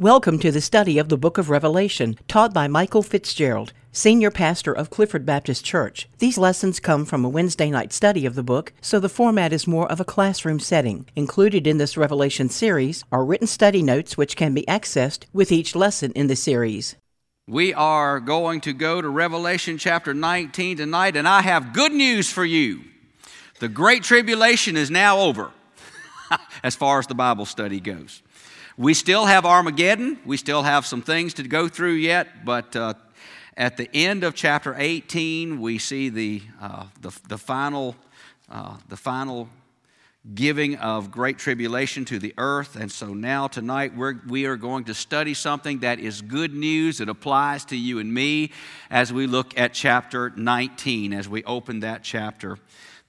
Welcome to the study of the Book of Revelation, taught by Michael Fitzgerald, Senior Pastor of Clifford Baptist Church. These lessons come from a Wednesday night study of the book, so the format is more of a classroom setting. Included in this Revelation series are written study notes which can be accessed with each lesson in the series. We are going to go to Revelation chapter 19 tonight, and I have good news for you. The Great Tribulation is now over, as far as the Bible study goes. We still have Armageddon. We still have some things to go through yet, but at the end of chapter 18, we see the final giving of great tribulation to the earth. And so now tonight we are going to study something that is good news. That applies to you and me as we look at chapter 19, as we open that chapter.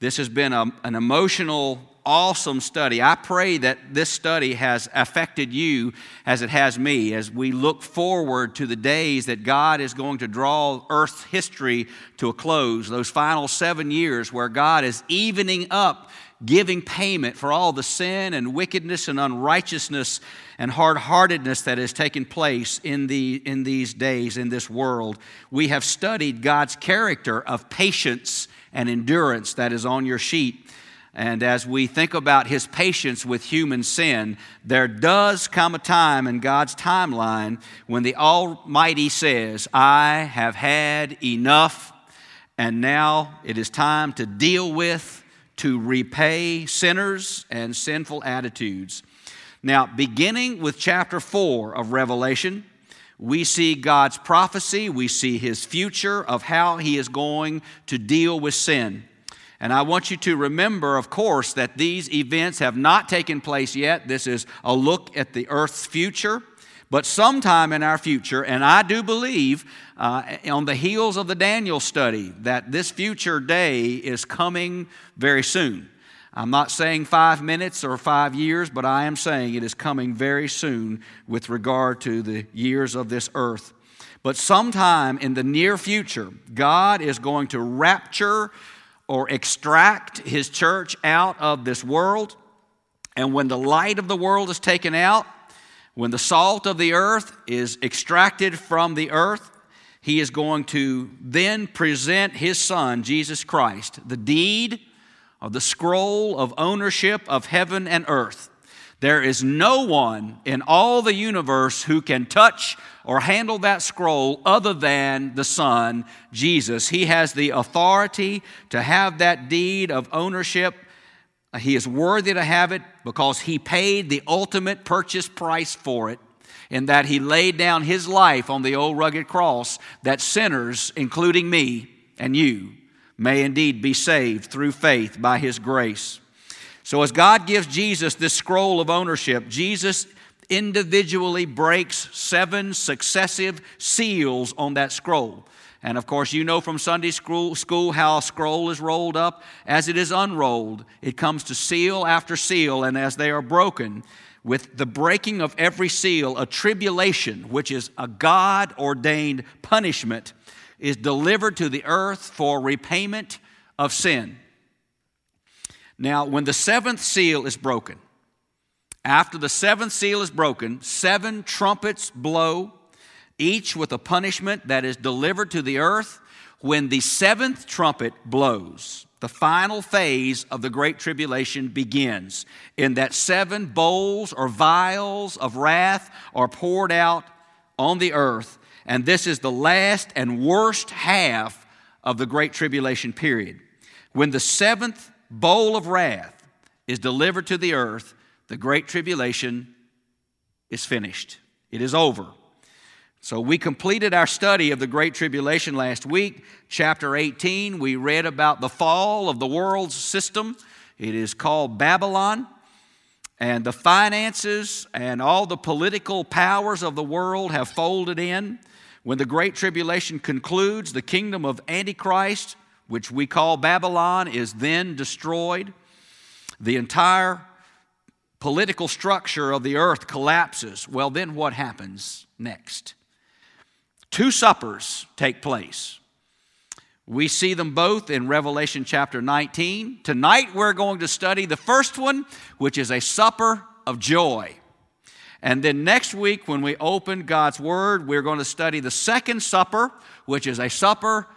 This has been an emotional, awesome study. I pray that this study has affected you as it has me, as we look forward to the days that God is going to draw earth's history to a close, those final 7 years where God is evening up, giving payment for all the sin and wickedness and unrighteousness and hard-heartedness that has taken place in these days, in this world. We have studied God's character of patience and endurance that is on your sheet. And as we think about his patience with human sin, there does come a time in God's timeline when the Almighty says, I have had enough, and now it is time to deal with, to repay sinners and sinful attitudes. Now, beginning with chapter 4 of Revelation, we see God's prophecy, we see his future of how he is going to deal with sin. And I want you to remember, of course, that these events have not taken place yet. This is a look at the earth's future. But sometime in our future, and I do believe on the heels of the Daniel study, that this future day is coming very soon. I'm not saying 5 minutes or 5 years, but I am saying it is coming very soon with regard to the years of this earth. But sometime in the near future, God is going to rapture or extract his church out of this world. And when the light of the world is taken out, when the salt of the earth is extracted from the earth, he is going to then present his Son, Jesus Christ, the deed of the scroll of ownership of heaven and earth. There is no one in all the universe who can touch or handle that scroll other than the Son, Jesus. He has the authority to have that deed of ownership. He is worthy to have it because he paid the ultimate purchase price for it, in that he laid down his life on the old rugged cross, that sinners, including me and you, may indeed be saved through faith by his grace. So as God gives Jesus this scroll of ownership, Jesus individually breaks 7 successive seals on that scroll. And of course, you know from Sunday school how a scroll is rolled up. As it is unrolled, it comes to seal after seal, and as they are broken, with the breaking of every seal, a tribulation, which is a God-ordained punishment, is delivered to the earth for repayment of sin. Now, when the 7th seal is broken, after the 7th seal is broken, 7 trumpets blow, each with a punishment that is delivered to the earth. When the 7th trumpet blows, the final phase of the Great Tribulation begins, in that 7 bowls or vials of wrath are poured out on the earth, and this is the last and worst half of the Great Tribulation period. When the 7th bowl of wrath is delivered to the earth, the Great Tribulation is finished. It is over. So we completed our study of the Great Tribulation last week. Chapter 18, we read about the fall of the world's system. It is called Babylon. And the finances and all the political powers of the world have folded in. When the Great Tribulation concludes, the kingdom of Antichrist, which we call Babylon, is then destroyed. The entire political structure of the earth collapses. Well, then what happens next? 2 suppers take place. We see them both in Revelation chapter 19. Tonight we're going to study the first one, which is a supper of joy. And then next week, when we open God's Word, we're going to study the Second Supper, which is a supper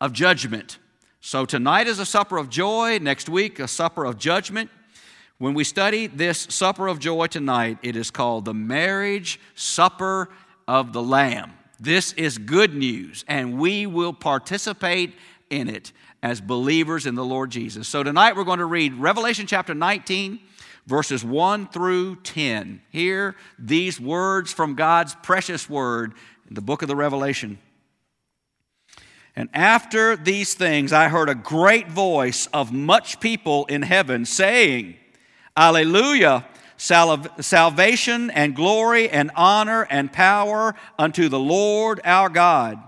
of judgment. So tonight is a supper of joy. Next week, a supper of judgment. When we study this supper of joy tonight, it is called the marriage supper of the Lamb. This is good news, and we will participate in it as believers in the Lord Jesus. So tonight we're going to read Revelation chapter 19, verses 1 through 10. Hear these words from God's precious word in the book of the Revelation. And after these things, I heard a great voice of much people in heaven saying, Alleluia, salvation and glory and honor and power unto the Lord our God.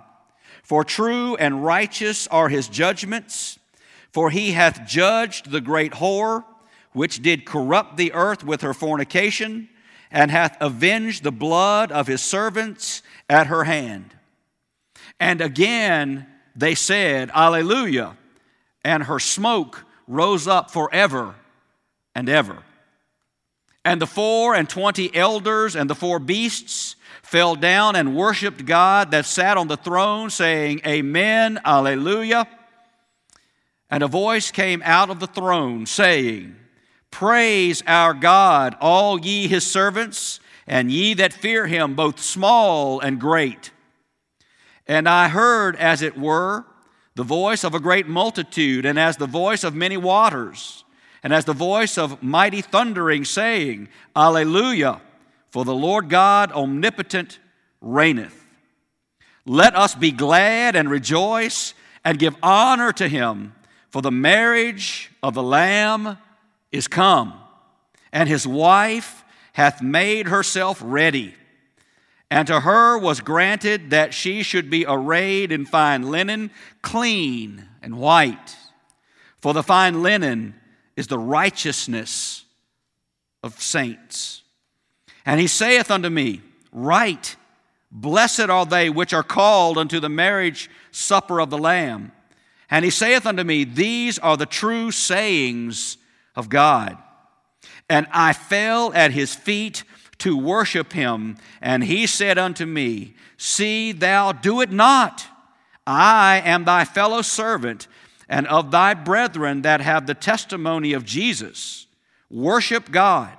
For true and righteous are his judgments, for he hath judged the great whore, which did corrupt the earth with her fornication, and hath avenged the blood of his servants at her hand. And again they said, Alleluia, and her smoke rose up forever and ever. And the 24 elders and the 4 beasts fell down and worshipped God that sat on the throne, saying, Amen, Alleluia. And a voice came out of the throne, saying, Praise our God, all ye his servants, and ye that fear him, both small and great. And I heard, as it were, the voice of a great multitude, and as the voice of many waters, and as the voice of mighty thundering, saying, Alleluia, for the Lord God omnipotent reigneth. Let us be glad and rejoice and give honor to him, for the marriage of the Lamb is come, and his wife hath made herself ready. And to her was granted that she should be arrayed in fine linen, clean and white. For the fine linen is the righteousness of saints. And he saith unto me, Write, blessed are they which are called unto the marriage supper of the Lamb. And he saith unto me, These are the true sayings of God. And I fell at his feet to worship him, and he said unto me, See thou do it not. I am thy fellow servant, and of thy brethren that have the testimony of Jesus. Worship God,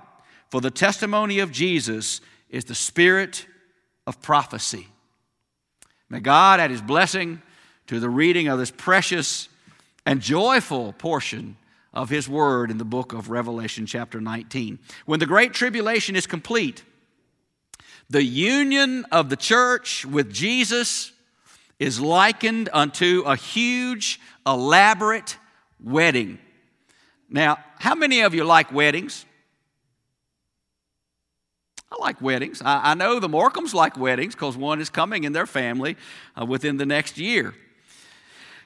for the testimony of Jesus is the spirit of prophecy. May God add his blessing to the reading of this precious and joyful portion of his word in the book of Revelation chapter 19. When the great tribulation is complete, the union of the church with Jesus is likened unto a huge, elaborate wedding. Now, how many of you like weddings? I like weddings. I know the Morcombs like weddings because one is coming in their family within the next year.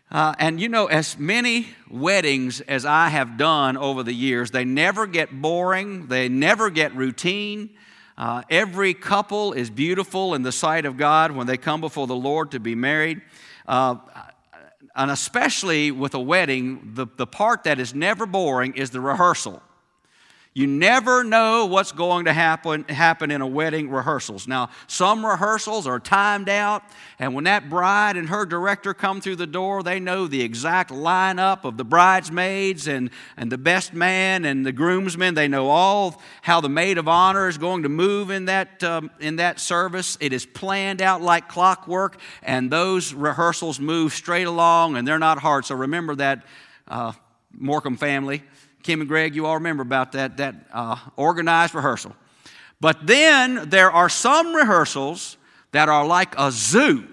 And you know, as many weddings as I have done over the years, they never get boring. They never get routine. Every couple is beautiful in the sight of God when they come before the Lord to be married. And especially with a wedding, the part that is never boring is the rehearsal. You never know what's going to happen in a wedding rehearsals. Now, some rehearsals are timed out, and when that bride and her director come through the door, they know the exact lineup of the bridesmaids and the best man and the groomsmen. They know all how the maid of honor is going to move in that service. It is planned out like clockwork, and those rehearsals move straight along, and they're not hard. So remember that, Morcomb family. Kim and Greg, you all remember about that organized rehearsal. But then there are some rehearsals that are like a zoo,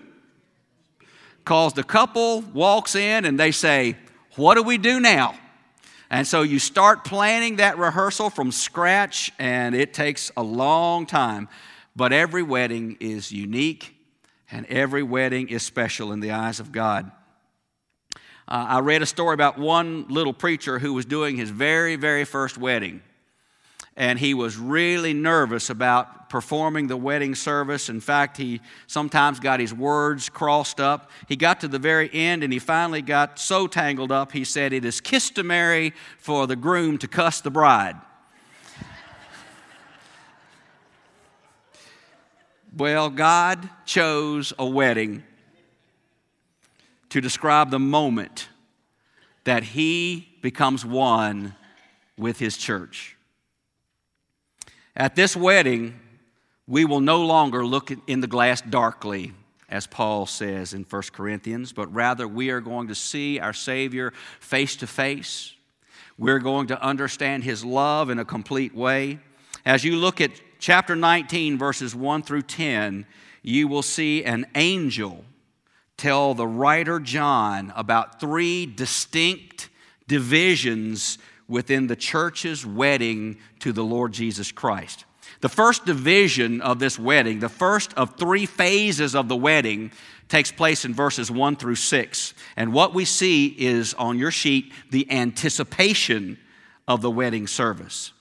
because the couple walks in and they say, what do we do now? And so you start planning that rehearsal from scratch, and it takes a long time. But every wedding is unique, and every wedding is special in the eyes of God. I read a story about one little preacher who was doing his very, very first wedding. And he was really nervous about performing the wedding service. In fact, he sometimes got his words crossed up. He got to the very end, and he finally got so tangled up, he said, It is customary for the groom to cuss the bride. Well, God chose a wedding to describe the moment that he becomes one with his church. At this wedding, we will no longer look in the glass darkly, as Paul says in 1 Corinthians, but rather we are going to see our Savior face to face. We're going to understand his love in a complete way. As you look at chapter 19, verses 1 through 10, you will see an angel tell the writer John about three distinct divisions within the church's wedding to the Lord Jesus Christ. The first division of this wedding, the first of three phases of the wedding, takes place in verses 1 through 6. And what we see is, on your sheet, the anticipation of the wedding service.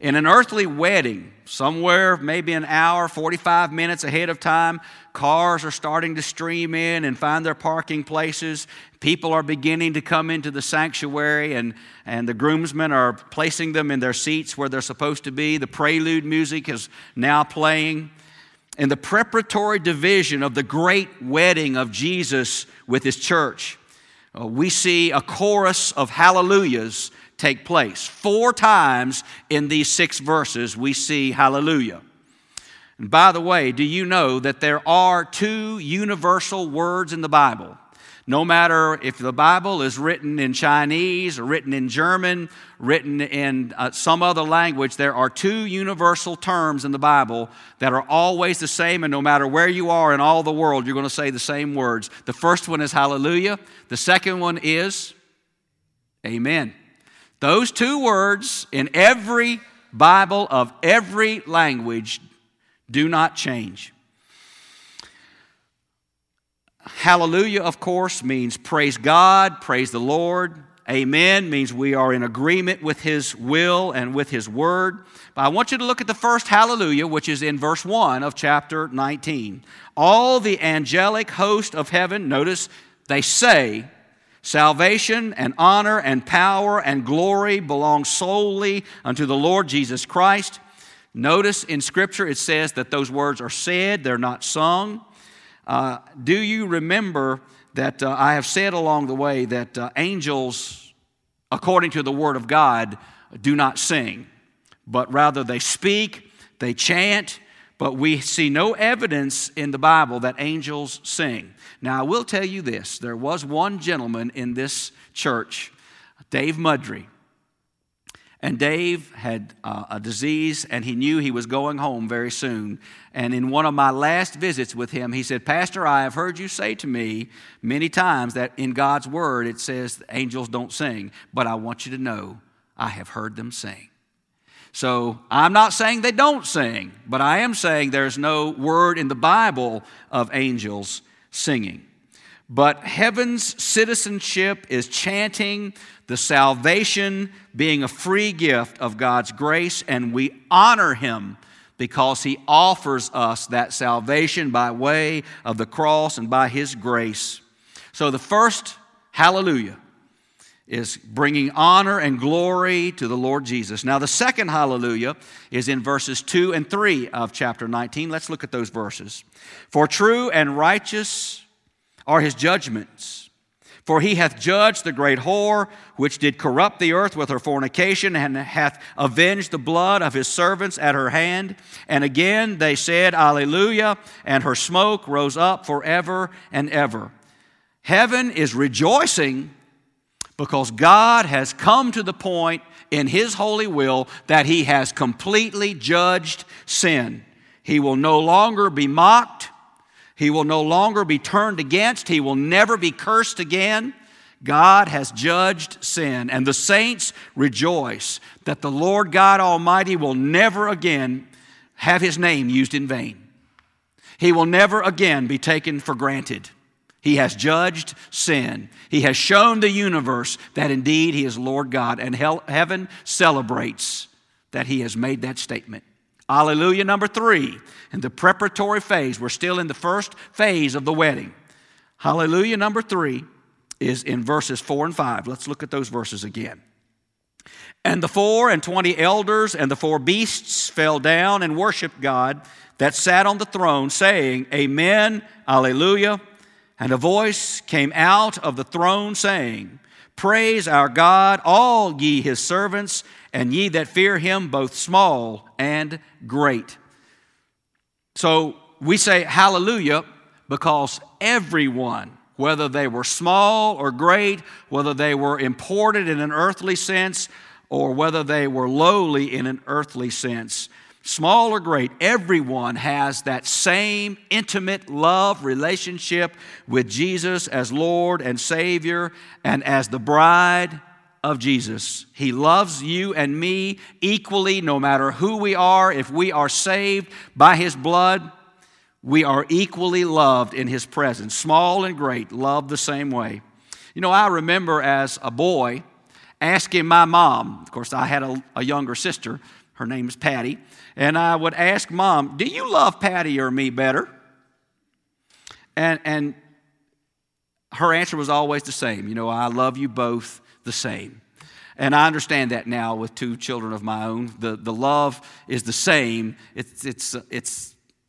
In an earthly wedding, somewhere maybe an hour, 45 minutes ahead of time, cars are starting to stream in and find their parking places. People are beginning to come into the sanctuary, and the groomsmen are placing them in their seats where they're supposed to be. The prelude music is now playing. And the preparatory division of the great wedding of Jesus with his church, we see a chorus of hallelujahs take place. Four times in these six verses we see hallelujah. And by the way, do you know that there are two universal words in the Bible? No matter if the Bible is written in Chinese or written in German, written in some other language, there are two universal terms in the Bible that are always the same, and no matter where you are in all the world, you're going to say the same words. The first one is hallelujah. The second one is amen. Those two words in every Bible of every language do not change. Hallelujah, of course, means praise God, praise the Lord. Amen means we are in agreement with his will and with his word. But I want you to look at the first hallelujah, which is in verse 1 of chapter 19. All the angelic host of heaven, notice, they say, salvation and honor and power and glory belong solely unto the Lord Jesus Christ. Notice in Scripture it says that those words are said, they're not sung. Do you remember that I have said along the way that angels, according to the Word of God, do not sing, but rather they speak, they chant, but we see no evidence in the Bible that angels sing. Now, I will tell you this. There was one gentleman in this church, Dave Mudry, and Dave had a disease, and he knew he was going home very soon. And in one of my last visits with him, he said, "Pastor, I have heard you say to me many times that in God's Word it says angels don't sing, but I want you to know I have heard them sing." So I'm not saying they don't sing, but I am saying there's no word in the Bible of angels singing. But heaven's citizenship is chanting, the salvation being a free gift of God's grace, and we honor him because he offers us that salvation by way of the cross and by his grace. So the first hallelujah is bringing honor and glory to the Lord Jesus. Now, the second hallelujah is in verses 2 and 3 of chapter 19. Let's look at those verses. For true and righteous are his judgments. For he hath judged the great whore, which did corrupt the earth with her fornication, and hath avenged the blood of his servants at her hand. And again they said, Alleluia, and her smoke rose up forever and ever. Heaven is rejoicing because God has come to the point in his holy will that he has completely judged sin. He will no longer be mocked. He will no longer be turned against. He will never be cursed again. God has judged sin, and the saints rejoice that the Lord God Almighty will never again have his name used in vain. He will never again be taken for granted. He has judged sin. He has shown the universe that indeed he is Lord God, and heaven celebrates that he has made that statement. Hallelujah number 3, in the preparatory phase. We're still in the first phase of the wedding. Hallelujah number 3 is in verses 4 and 5. Let's look at those verses again. And the 4 and 20 elders and the 4 beasts fell down and worshiped God that sat on the throne, saying, Amen, Alleluia. And a voice came out of the throne, saying, Praise our God, all ye his servants, and ye that fear him, both small and great. So we say hallelujah because everyone, whether they were small or great, whether they were important in an earthly sense, or whether they were lowly in an earthly sense, small or great, everyone has that same intimate love relationship with Jesus as Lord and Savior and as the bride of Jesus. He loves you and me equally, no matter who we are. If we are saved by His blood, we are equally loved in His presence. Small and great, loved the same way. You know, I remember as a boy asking my mom, of course, I had a younger sister. Her name is Patty. And I would ask Mom, do you love Patty or me better? And her answer was always the same. You know, I love you both the same. And I understand that now with 2 children of my own. The love is the same. It's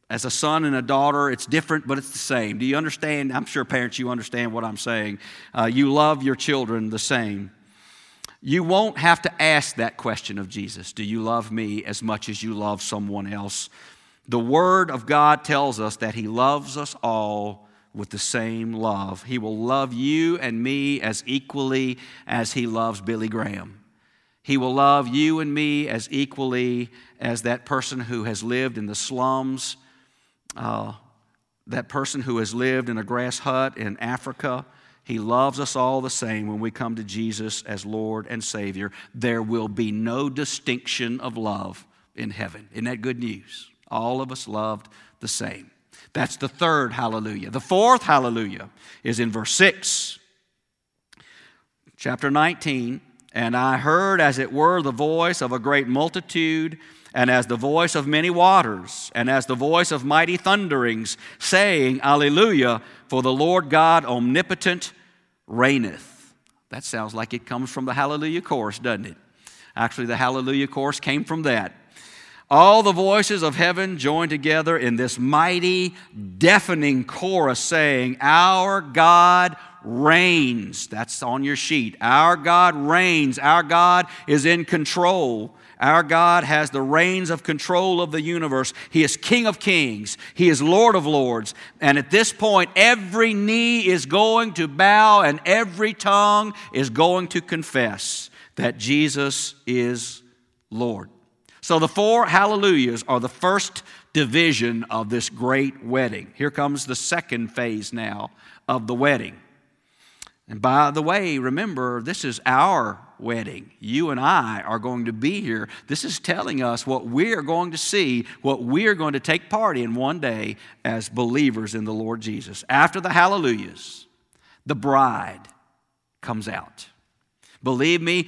as a son and a daughter, it's different, but it's the same. Do you understand? I'm sure, parents, you understand what I'm saying. You love your children the same. You won't have to ask that question of Jesus. Do you love me as much as you love someone else? The Word of God tells us that He loves us all with the same love. He will love you and me as equally as He loves Billy Graham. He will love you and me as equally as that person who has lived in the slums, that person who has lived in a grass hut in Africa. He loves us all the same. When we come to Jesus as Lord and Savior, there will be no distinction of love in heaven. Isn't that good news? All of us loved the same. That's the third hallelujah. The fourth hallelujah is in verse 6, chapter 19. And I heard, as it were, the voice of a great multitude, and as the voice of many waters, and as the voice of mighty thunderings, saying, Alleluia, for the Lord God omnipotent reigneth. That sounds like it comes from the Hallelujah chorus, doesn't it? Actually, the Hallelujah chorus came from that. All the voices of heaven joined together in this mighty, deafening chorus, saying, Our God reigns. That's on your sheet. Our God reigns. Our God is in control. Our God has the reins of control of the universe. He is King of kings. He is Lord of lords. And at this point, every knee is going to bow and every tongue is going to confess that Jesus is Lord. So the 4 hallelujahs are the first division of this great wedding. Here comes the second phase now of the wedding. And by the way, remember, this is our wedding. You and I are going to be here. This is telling us what we're going to see, what we're going to take part in one day as believers in the Lord Jesus. After the hallelujahs, the bride comes out. Believe me,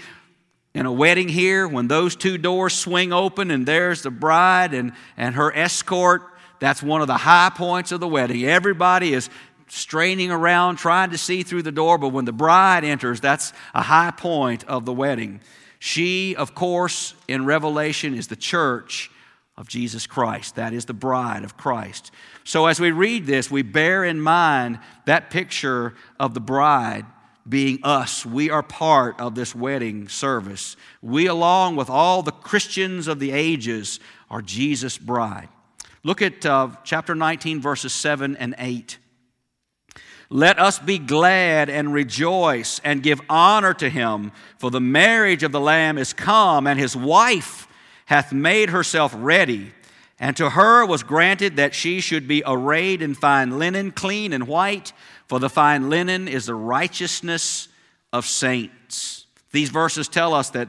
in a wedding here, when those 2 doors swing open and there's the bride and her escort, that's one of the high points of the wedding. Everybody is straining around, trying to see through the door, but when the bride enters, that's a high point of the wedding. She, of course, in Revelation is the church of Jesus Christ. That is the bride of Christ. So as we read this, we bear in mind that picture of the bride being us. We are part of this wedding service. We, along with all the Christians of the ages, are Jesus' bride. Look at chapter 19, verses 7 and 8. Let us be glad and rejoice and give honor to him, for the marriage of the Lamb is come, and his wife hath made herself ready. And to her was granted that she should be arrayed in fine linen, clean and white, for the fine linen is the righteousness of saints. These verses tell us that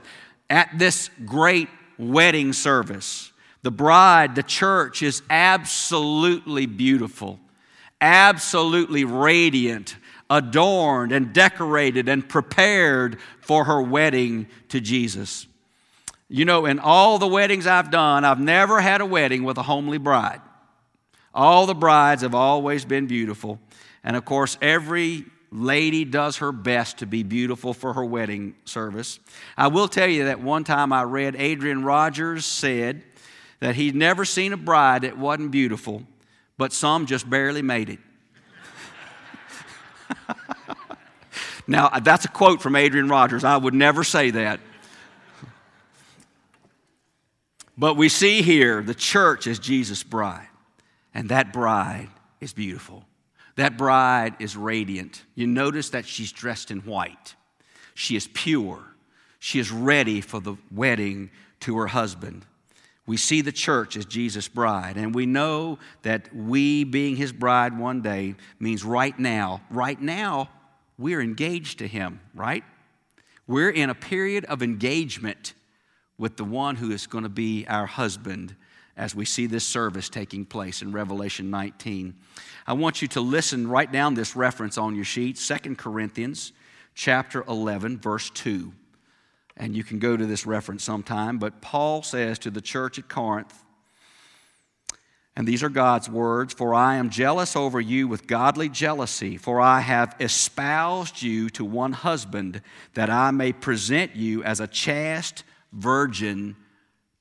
at this great wedding service, the bride, the church, is absolutely beautiful. Absolutely radiant, adorned and decorated and prepared for her wedding to Jesus. You know, in all the weddings I've done, I've never had a wedding with a homely bride. All the brides have always been beautiful. And of course, every lady does her best to be beautiful for her wedding service. I will tell you that one time I read Adrian Rogers said that he'd never seen a bride that wasn't beautiful, but some just barely made it. Now, that's a quote from Adrian Rogers. I would never say that. But we see here the church as Jesus' bride, and that bride is beautiful. That bride is radiant. You notice that she's dressed in white. She is pure. She is ready for the wedding to her husband. We see the church as Jesus' bride, and we know that we being his bride one day means right now, we're engaged to him, right? We're in a period of engagement with the one who is going to be our husband as we see this service taking place in Revelation 19. I want you to listen, write down this reference on your sheet, 2 Corinthians chapter 11, verse 2. And you can go to this reference sometime, but Paul says to the church at Corinth, and these are God's words, "For I am jealous over you with godly jealousy, for I have espoused you to one husband, that I may present you as a chaste virgin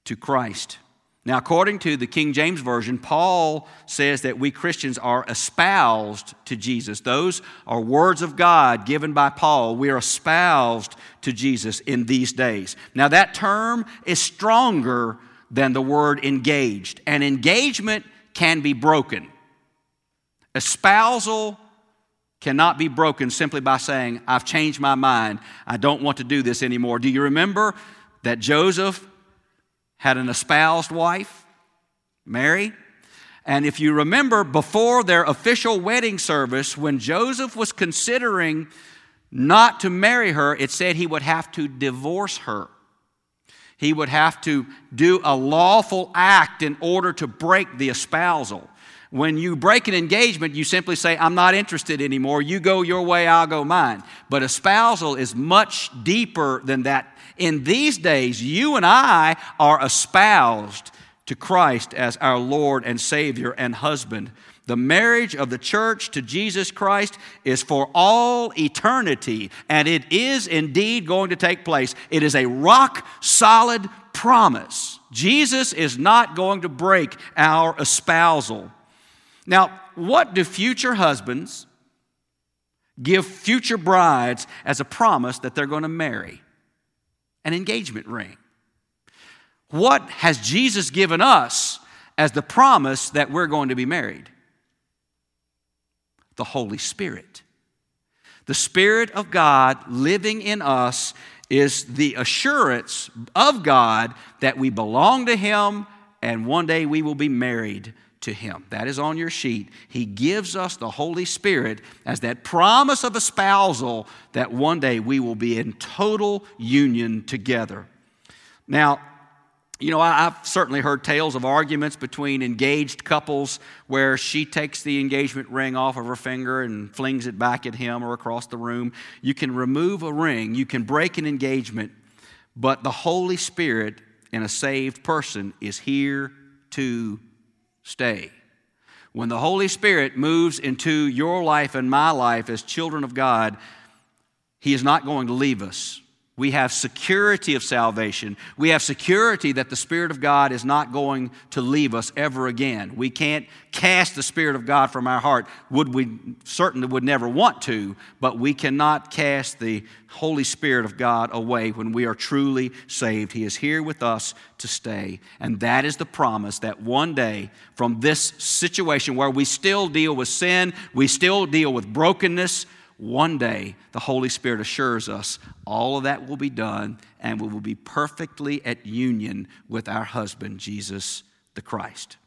to Christ." Now, according to the King James Version, Paul says that we Christians are espoused to Jesus. Those are words of God given by Paul. We are espoused to Jesus in these days. Now, that term is stronger than the word engaged. And engagement can be broken. Espousal cannot be broken simply by saying, "I've changed my mind. I don't want to do this anymore." Do you remember that Joseph had an espoused wife, Mary. And if you remember, before their official wedding service, when Joseph was considering not to marry her, it said he would have to divorce her. He would have to do a lawful act in order to break the espousal. When you break an engagement, you simply say, "I'm not interested anymore. You go your way, I'll go mine." But espousal is much deeper than that. In these days, you and I are espoused to Christ as our Lord and Savior and husband. The marriage of the church to Jesus Christ is for all eternity, and it is indeed going to take place. It is a rock-solid promise. Jesus is not going to break our espousal. Now, what do future husbands give future brides as a promise that they're going to marry? An engagement ring. What has Jesus given us as the promise that we're going to be married? The Holy Spirit. The Spirit of God living in us is the assurance of God that we belong to Him and one day we will be married to Him. That is on your sheet. He gives us the Holy Spirit as that promise of espousal that one day we will be in total union together. Now, you know, I've certainly heard tales of arguments between engaged couples where she takes the engagement ring off of her finger and flings it back at him or across the room. You can remove a ring, you can break an engagement, but the Holy Spirit in a saved person is here to stay. When the Holy Spirit moves into your life and my life as children of God, He is not going to leave us. We have security of salvation. We have security that the Spirit of God is not going to leave us ever again. We can't cast the Spirit of God from our heart. We certainly would never want to, but we cannot cast the Holy Spirit of God away when we are truly saved. He is here with us to stay. And that is the promise that one day from this situation where we still deal with sin, we still deal with brokenness, one day the Holy Spirit assures us all of that will be done and we will be perfectly at union with our husband, Jesus the Christ.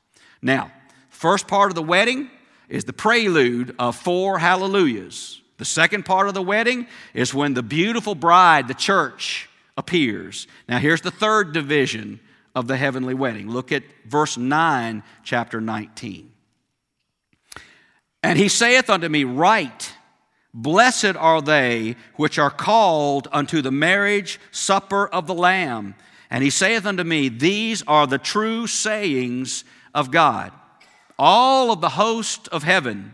Now, first part of the wedding is the prelude of four hallelujahs. The second part of the wedding is when the beautiful bride, the church, appears. Now, here's the third division of the heavenly wedding. Look at verse 9, chapter 19. "And he saith unto me, Write, Blessed are they which are called unto the marriage supper of the Lamb. And he saith unto me, These are the true sayings of God." All of the host of heaven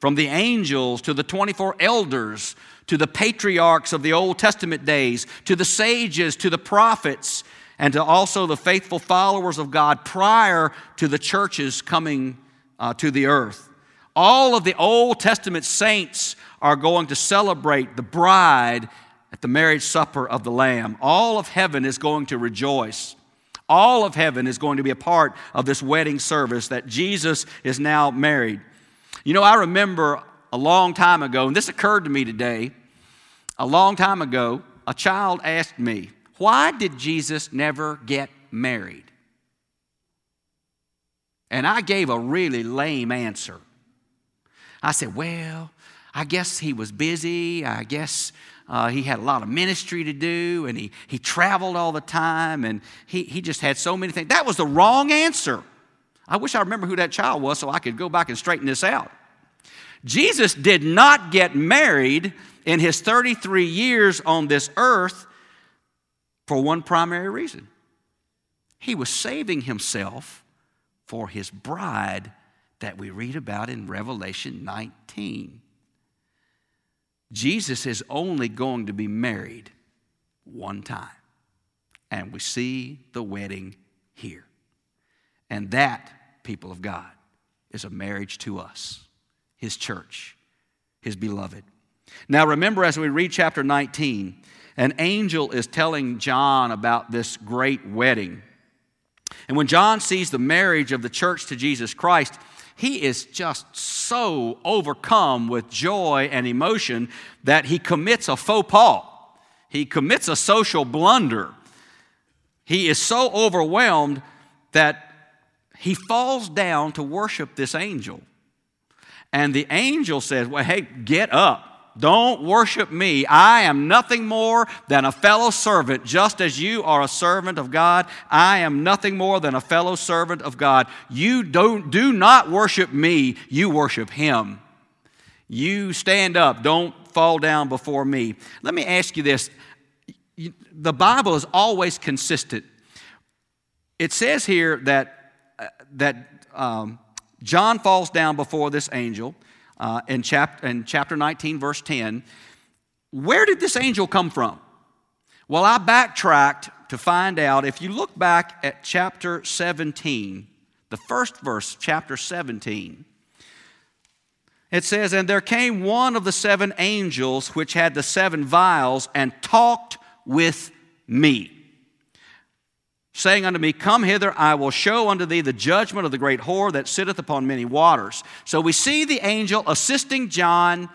from the angels to the 24 elders, to the patriarchs of the Old Testament days, to the sages, to the prophets, and to also the faithful followers of God prior to the churches coming to the earth. All of the Old Testament saints are going to celebrate the bride at the marriage supper of the Lamb. All of heaven is going to rejoice. All of heaven is going to be a part of this wedding service that Jesus is now married. You know, I remember a long time ago, and this occurred to me today, a long time ago, a child asked me, why did Jesus never get married? And I gave a really lame answer. I said, well, I guess he was busy. I guess he had a lot of ministry to do, and he traveled all the time, and he just had so many things. That was the wrong answer. I wish I remember who that child was so I could go back and straighten this out. Jesus did not get married in his 33 years on this earth for one primary reason. He was saving himself for his bride that we read about in Revelation 19. Jesus is only going to be married one time. And we see the wedding here. And that, people of God, is a marriage to us, his church, his beloved. Now remember, as we read chapter 19, an angel is telling John about this great wedding. And when John sees the marriage of the church to Jesus Christ, he is just so overcome with joy and emotion that he commits a faux pas. He commits a social blunder. He is so overwhelmed that he falls down to worship this angel. And the angel says, well, hey, get up. Don't worship me. I am nothing more than a fellow servant, just as you are a servant of God. I am nothing more than a fellow servant of God. You do not worship me. You worship him. You stand up. Don't fall down before me. Let me ask you this. The Bible is always consistent. It says here that John falls down before this angel in chapter 19, verse 10. Where did this angel come from? Well, I backtracked to find out. If you look back at chapter 17, the first verse, chapter 17, it says, and there came one of the seven angels which had the seven vials and talked with me, saying unto me, come hither, I will show unto thee the judgment of the great whore that sitteth upon many waters. So we see the angel assisting John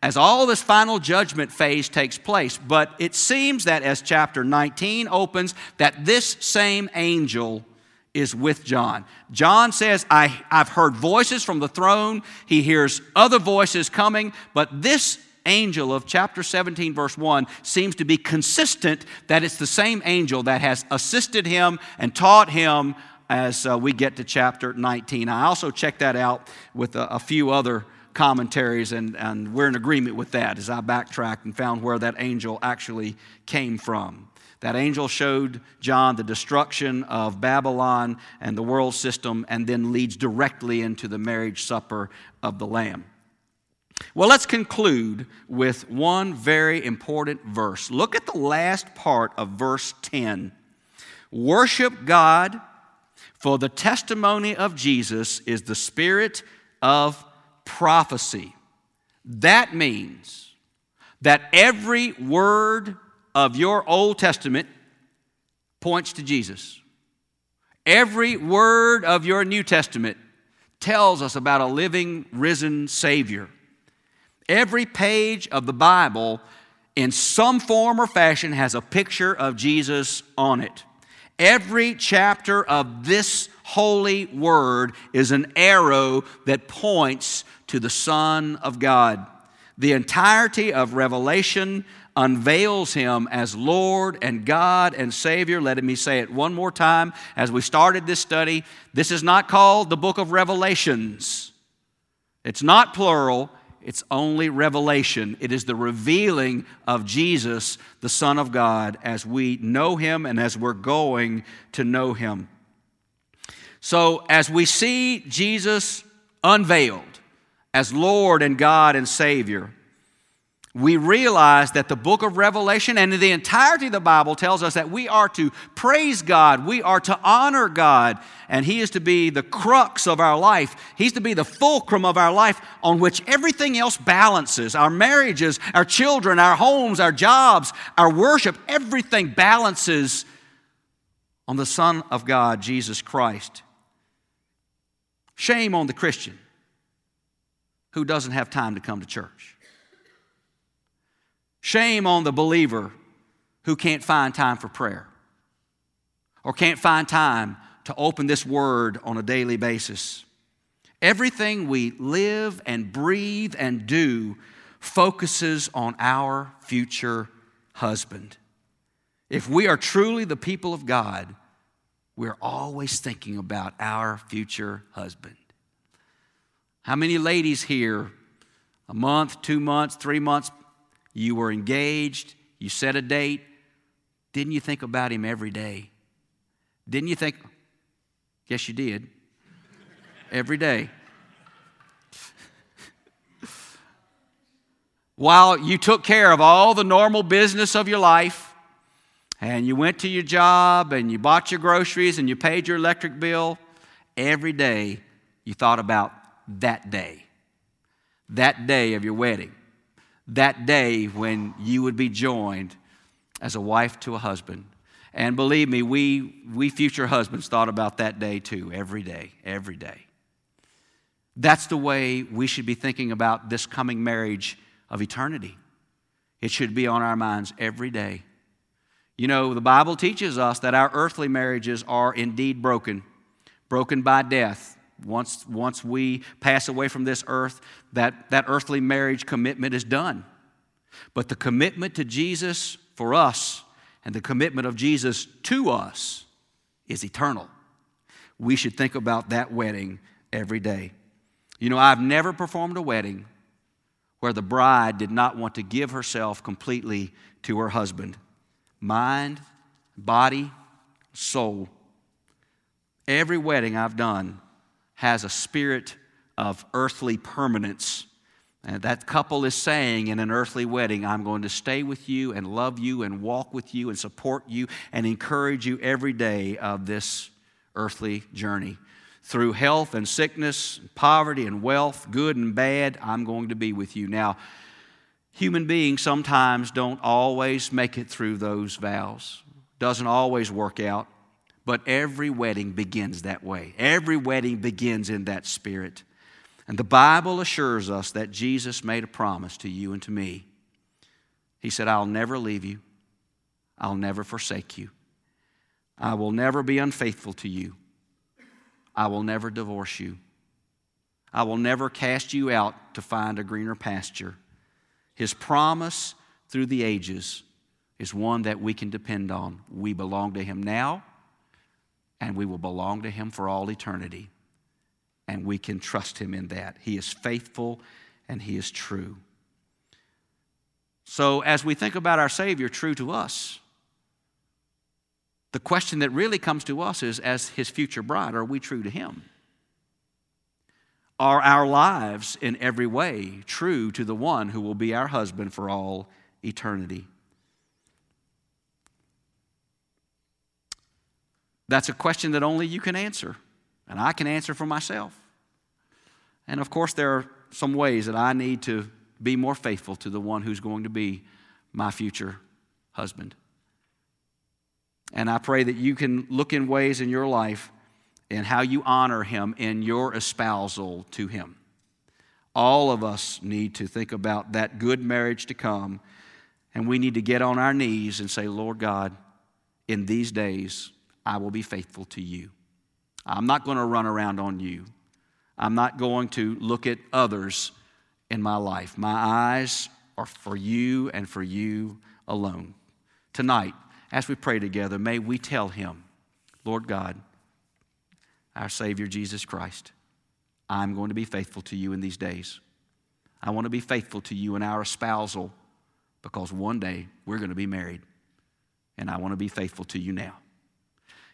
as all this final judgment phase takes place. But it seems that as chapter 19 opens, that this same angel is with John. John says, I've heard voices from the throne. He hears other voices coming, but this angel of chapter 17, verse 1 seems to be consistent that it's the same angel that has assisted him and taught him as we get to chapter 19. I also checked that out with a few other commentaries, and we're in agreement with that as I backtracked and found where that angel actually came from. That angel showed John the destruction of Babylon and the world system, and then leads directly into the marriage supper of the Lamb. Well, let's conclude with one very important verse. Look at the last part of verse 10. Worship God, for the testimony of Jesus is the spirit of prophecy. That means that every word of your Old Testament points to Jesus. Every word of your New Testament tells us about a living, risen Savior. Every page of the Bible, in some form or fashion, has a picture of Jesus on it. Every chapter of this holy word is an arrow that points to the Son of God. The entirety of Revelation unveils him as Lord and God and Savior. Let me say it one more time as we started this study. This is not called the book of Revelations. It's not plural. It's only revelation. It is the revealing of Jesus, the Son of God, as we know him and as we're going to know him. So as we see Jesus unveiled as Lord and God and Savior, we realize that the book of Revelation and the entirety of the Bible tells us that we are to praise God, we are to honor God, and He is to be the crux of our life. He's to be the fulcrum of our life on which everything else balances. Our marriages, our children, our homes, our jobs, our worship, everything balances on the Son of God, Jesus Christ. Shame on the Christian who doesn't have time to come to church. Shame on the believer who can't find time for prayer or can't find time to open this word on a daily basis. Everything we live and breathe and do focuses on our future husband. If we are truly the people of God, we're always thinking about our future husband. How many ladies here, a month, 2 months, 3 months, you were engaged, you set a date. Didn't you think about him every day? Didn't you think? Yes, you did. Every day. While you took care of all the normal business of your life, and you went to your job, and you bought your groceries, and you paid your electric bill, every day you thought about that day of your wedding. That day when you would be joined as a wife to a husband. And believe me, we future husbands thought about that day too, every day. That's the way we should be thinking about this coming marriage of eternity. It should be on our minds every day. You know, the Bible teaches us that our earthly marriages are indeed broken by death. Once we pass away from this earth, that earthly marriage commitment is done. But the commitment to Jesus for us and the commitment of Jesus to us is eternal. We should think about that wedding every day. You know, I've never performed a wedding where the bride did not want to give herself completely to her husband. Mind, body, soul. Every wedding I've done has a spirit of earthly permanence. And that couple is saying in an earthly wedding, I'm going to stay with you and love you and walk with you and support you and encourage you every day of this earthly journey. Through health and sickness, poverty and wealth, good and bad, I'm going to be with you. Now, human beings sometimes don't always make it through those vows. Doesn't always work out. But every wedding begins that way. Every wedding begins in that spirit. And the Bible assures us that Jesus made a promise to you and to me. He said, I'll never leave you. I'll never forsake you. I will never be unfaithful to you. I will never divorce you. I will never cast you out to find a greener pasture. His promise through the ages is one that we can depend on. We belong to Him now. And we will belong to Him for all eternity. And we can trust Him in that. He is faithful and He is true. So as we think about our Savior true to us, the question that really comes to us is, as His future bride, are we true to Him? Are our lives in every way true to the one who will be our husband for all eternity? That's a question that only you can answer, and I can answer for myself. And of course, there are some ways that I need to be more faithful to the one who's going to be my future husband. And I pray that you can look in ways in your life and how you honor Him in your espousal to Him. All of us need to think about that good marriage to come, and we need to get on our knees and say, Lord God, in these days, I will be faithful to you. I'm not going to run around on you. I'm not going to look at others in my life. My eyes are for you and for you alone. Tonight, as we pray together, may we tell Him, Lord God, our Savior Jesus Christ, I'm going to be faithful to you in these days. I want to be faithful to you in our espousal because one day we're going to be married, and I want to be faithful to you now.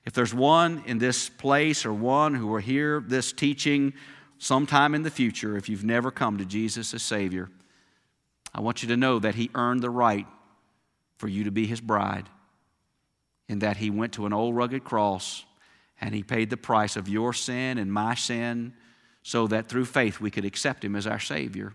If there's one in this place or one who are here, this teaching sometime in the future, if you've never come to Jesus as Savior, I want you to know that He earned the right for you to be His bride, and that He went to an old rugged cross and He paid the price of your sin and my sin so that through faith we could accept Him as our Savior.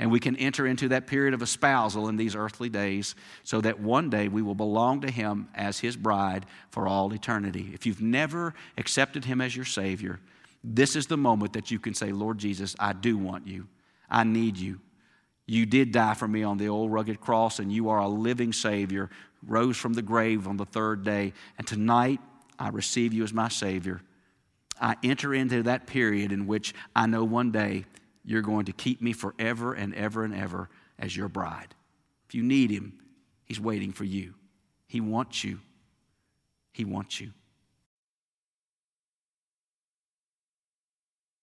And we can enter into that period of espousal in these earthly days so that one day we will belong to Him as His bride for all eternity. If you've never accepted Him as your Savior, this is the moment that you can say, Lord Jesus, I do want You. I need You. You did die for me on the old rugged cross, and You are a living Savior, rose from the grave on the third day. And tonight, I receive You as my Savior. I enter into that period in which I know one day You're going to keep me forever and ever and ever as Your bride. If you need Him, He's waiting for you. He wants you. He wants you.